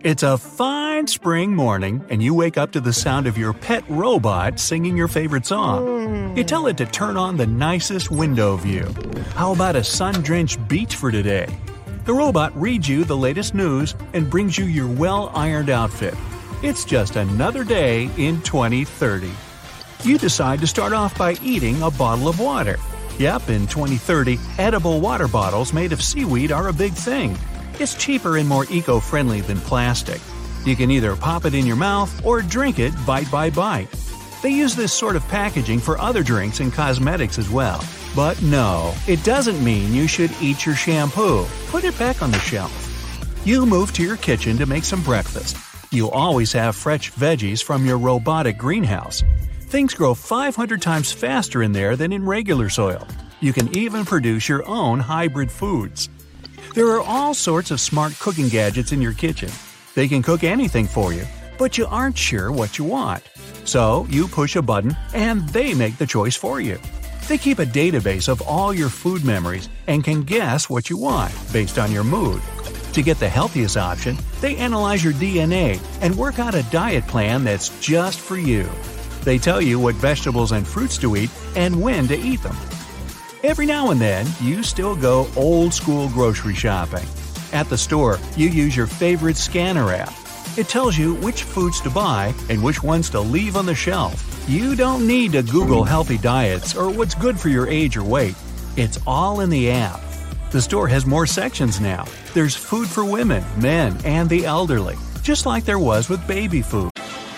It's a fine spring morning, and you wake up to the sound of your pet robot singing your favorite song. You tell it to turn on the nicest window view. How about a sun-drenched beach for today? The robot reads you the latest news and brings you your well-ironed outfit. It's just another day in 2030. You decide to start off by eating a bottle of water. Yep, in 2030, edible water bottles made of seaweed are a big thing. It's cheaper and more eco-friendly than plastic. You can either pop it in your mouth or drink it bite by bite. They use this sort of packaging for other drinks and cosmetics as well. But no, it doesn't mean you should eat your shampoo. Put it back on the shelf. You move to your kitchen to make some breakfast. You always have fresh veggies from your robotic greenhouse. Things grow 500 times faster in there than in regular soil. You can even produce your own hybrid foods. There are all sorts of smart cooking gadgets in your kitchen. They can cook anything for you, but you aren't sure what you want. So you push a button and they make the choice for you. They keep a database of all your food memories and can guess what you want based on your mood. To get the healthiest option, they analyze your DNA and work out a diet plan that's just for you. They tell you what vegetables and fruits to eat and when to eat them. Every now and then, you still go old-school grocery shopping. At the store, you use your favorite scanner app. It tells you which foods to buy and which ones to leave on the shelf. You don't need to Google healthy diets or what's good for your age or weight. It's all in the app. The store has more sections now. There's food for women, men, and the elderly, just like there was with baby food.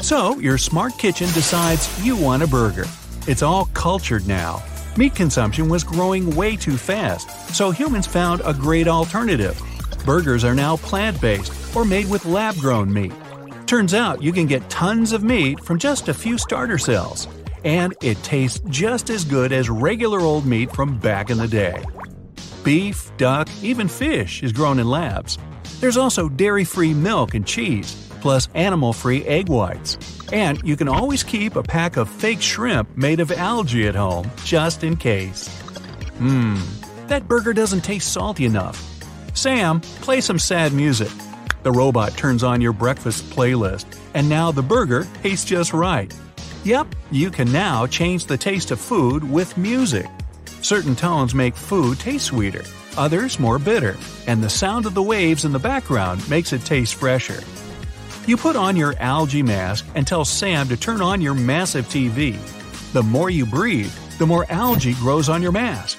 So, your smart kitchen decides you want a burger. It's all cultured now. Meat consumption was growing way too fast, so humans found a great alternative. Burgers are now plant-based or made with lab-grown meat. Turns out you can get tons of meat from just a few starter cells. And it tastes just as good as regular old meat from back in the day. Beef, duck, even fish is grown in labs. There's also dairy-free milk and cheese, plus animal-free egg whites. And you can always keep a pack of fake shrimp made of algae at home, just in case. That burger doesn't taste salty enough. Sam, play some sad music. The robot turns on your breakfast playlist, and now the burger tastes just right. Yep, you can now change the taste of food with music. Certain tones make food taste sweeter, others more bitter, and the sound of the waves in the background makes it taste fresher. You put on your algae mask and tell Sam to turn on your massive TV. The more you breathe, the more algae grows on your mask.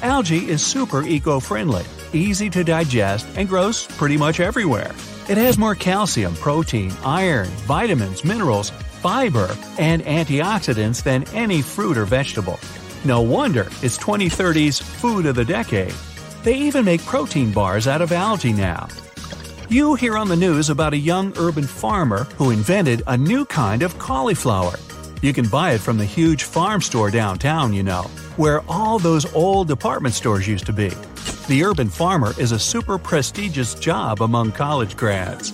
Algae is super eco-friendly, easy to digest, and grows pretty much everywhere. It has more calcium, protein, iron, vitamins, minerals, fiber, and antioxidants than any fruit or vegetable. No wonder it's 2030's food of the decade. They even make protein bars out of algae now. You hear on the news about a young urban farmer who invented a new kind of cauliflower. You can buy it from the huge farm store downtown, you know, where all those old department stores used to be. The urban farmer is a super prestigious job among college grads.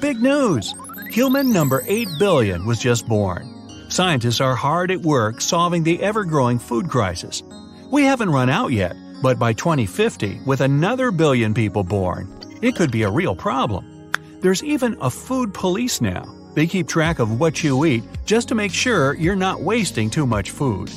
Big news! Human number 8 billion was just born. Scientists are hard at work solving the ever-growing food crisis. We haven't run out yet, but by 2050, with another billion people born, it could be a real problem. There's even a food police now. They keep track of what you eat just to make sure you're not wasting too much food.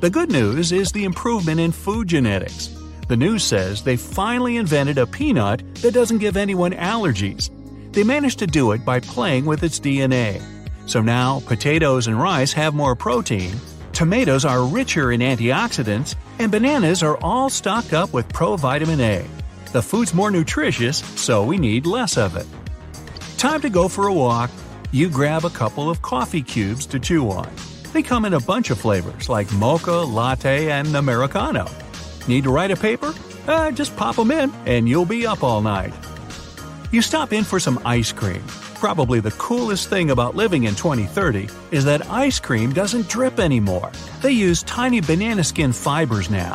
The good news is the improvement in food genetics. The news says they finally invented a peanut that doesn't give anyone allergies. They managed to do it by playing with its DNA. So now potatoes and rice have more protein, tomatoes are richer in antioxidants, and bananas are all stocked up with provitamin A. The food's more nutritious, so we need less of it. Time to go for a walk. You grab a couple of coffee cubes to chew on. They come in a bunch of flavors like mocha, latte, and Americano. Need to write a paper? Just pop them in and you'll be up all night. You stop in for some ice cream. Probably the coolest thing about living in 2030 is that ice cream doesn't drip anymore. They use tiny banana skin fibers now.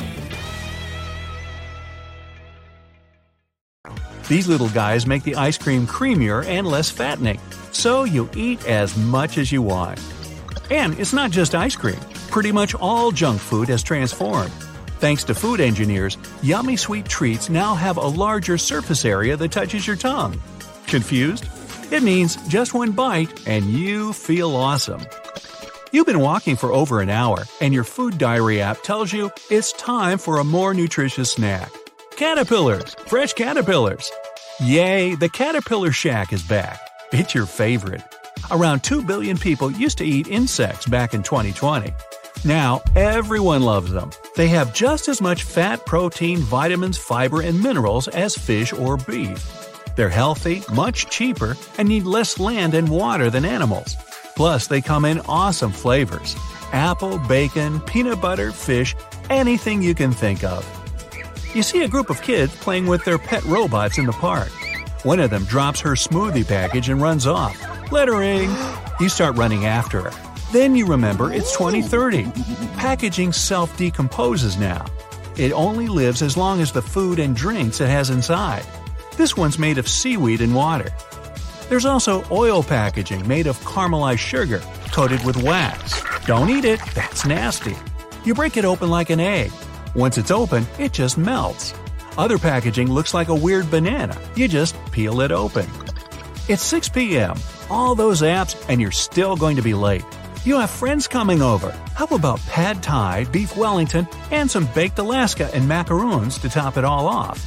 These little guys make the ice cream creamier and less fattening, so you eat as much as you want. And it's not just ice cream. Pretty much all junk food has transformed. Thanks to food engineers, yummy sweet treats now have a larger surface area that touches your tongue. Confused? It means just one bite and you feel awesome. You've been walking for over an hour and your food diary app tells you it's time for a more nutritious snack. Caterpillars! Fresh caterpillars! Yay, the Caterpillar Shack is back. It's your favorite. Around 2 billion people used to eat insects back in 2020. Now, everyone loves them. They have just as much fat, protein, vitamins, fiber, and minerals as fish or beef. They're healthy, much cheaper, and need less land and water than animals. Plus, they come in awesome flavors. Apple, bacon, peanut butter, fish, anything you can think of. You see a group of kids playing with their pet robots in the park. One of them drops her smoothie package and runs off. Littering! You start running after her. Then you remember it's 2030. Packaging self-decomposes now. It only lives as long as the food and drinks it has inside. This one's made of seaweed and water. There's also oil packaging made of caramelized sugar, coated with wax. Don't eat it, that's nasty. You break it open like an egg. Once it's open, it just melts. Other packaging looks like a weird banana. You just peel it open. It's 6 p.m., all those apps, and you're still going to be late. You have friends coming over. How about pad thai, beef Wellington, and some baked Alaska and macaroons to top it all off?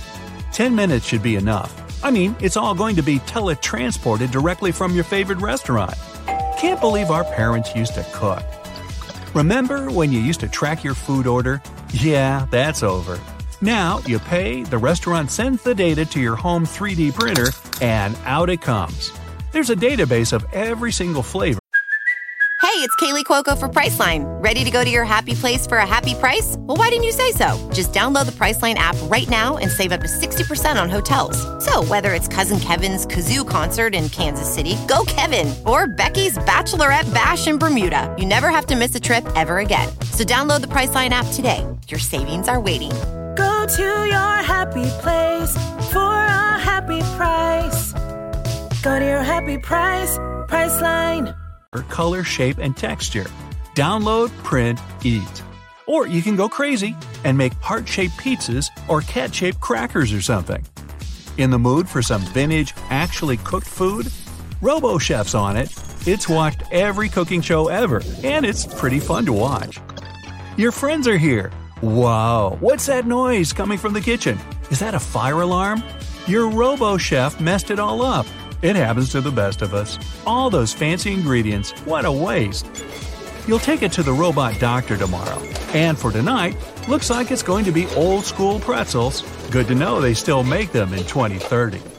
10 minutes should be enough. I mean, it's all going to be teletransported directly from your favorite restaurant. Can't believe our parents used to cook. Remember when you used to track your food order? Yeah, that's over. Now you pay, the restaurant sends the data to your home 3D printer, and out it comes. There's a database of every single flavor. Hey, it's Kaylee Cuoco for Priceline. Ready to go to your happy place for a happy price? Well, why didn't you say so? Just download the Priceline app right now and save up to 60% on hotels. So whether it's Cousin Kevin's Kazoo Concert in Kansas City, go Kevin, or Becky's Bachelorette Bash in Bermuda, you never have to miss a trip ever again. So download the Priceline app today. Your savings are waiting. Go to your happy place for a happy price. Go to your happy price, Priceline. Color, shape, and texture. Download, print, eat. Or you can go crazy and make heart-shaped pizzas or cat-shaped crackers or something. In the mood for some vintage, actually cooked food? RoboChef's on it. It's watched every cooking show ever, and it's pretty fun to watch. Your friends are here. Wow, what's that noise coming from the kitchen? Is that a fire alarm? Your robo-chef messed it all up. It happens to the best of us. All those fancy ingredients, what a waste. You'll take it to the robot doctor tomorrow. And for tonight, looks like it's going to be old-school pretzels. Good to know they still make them in 2030.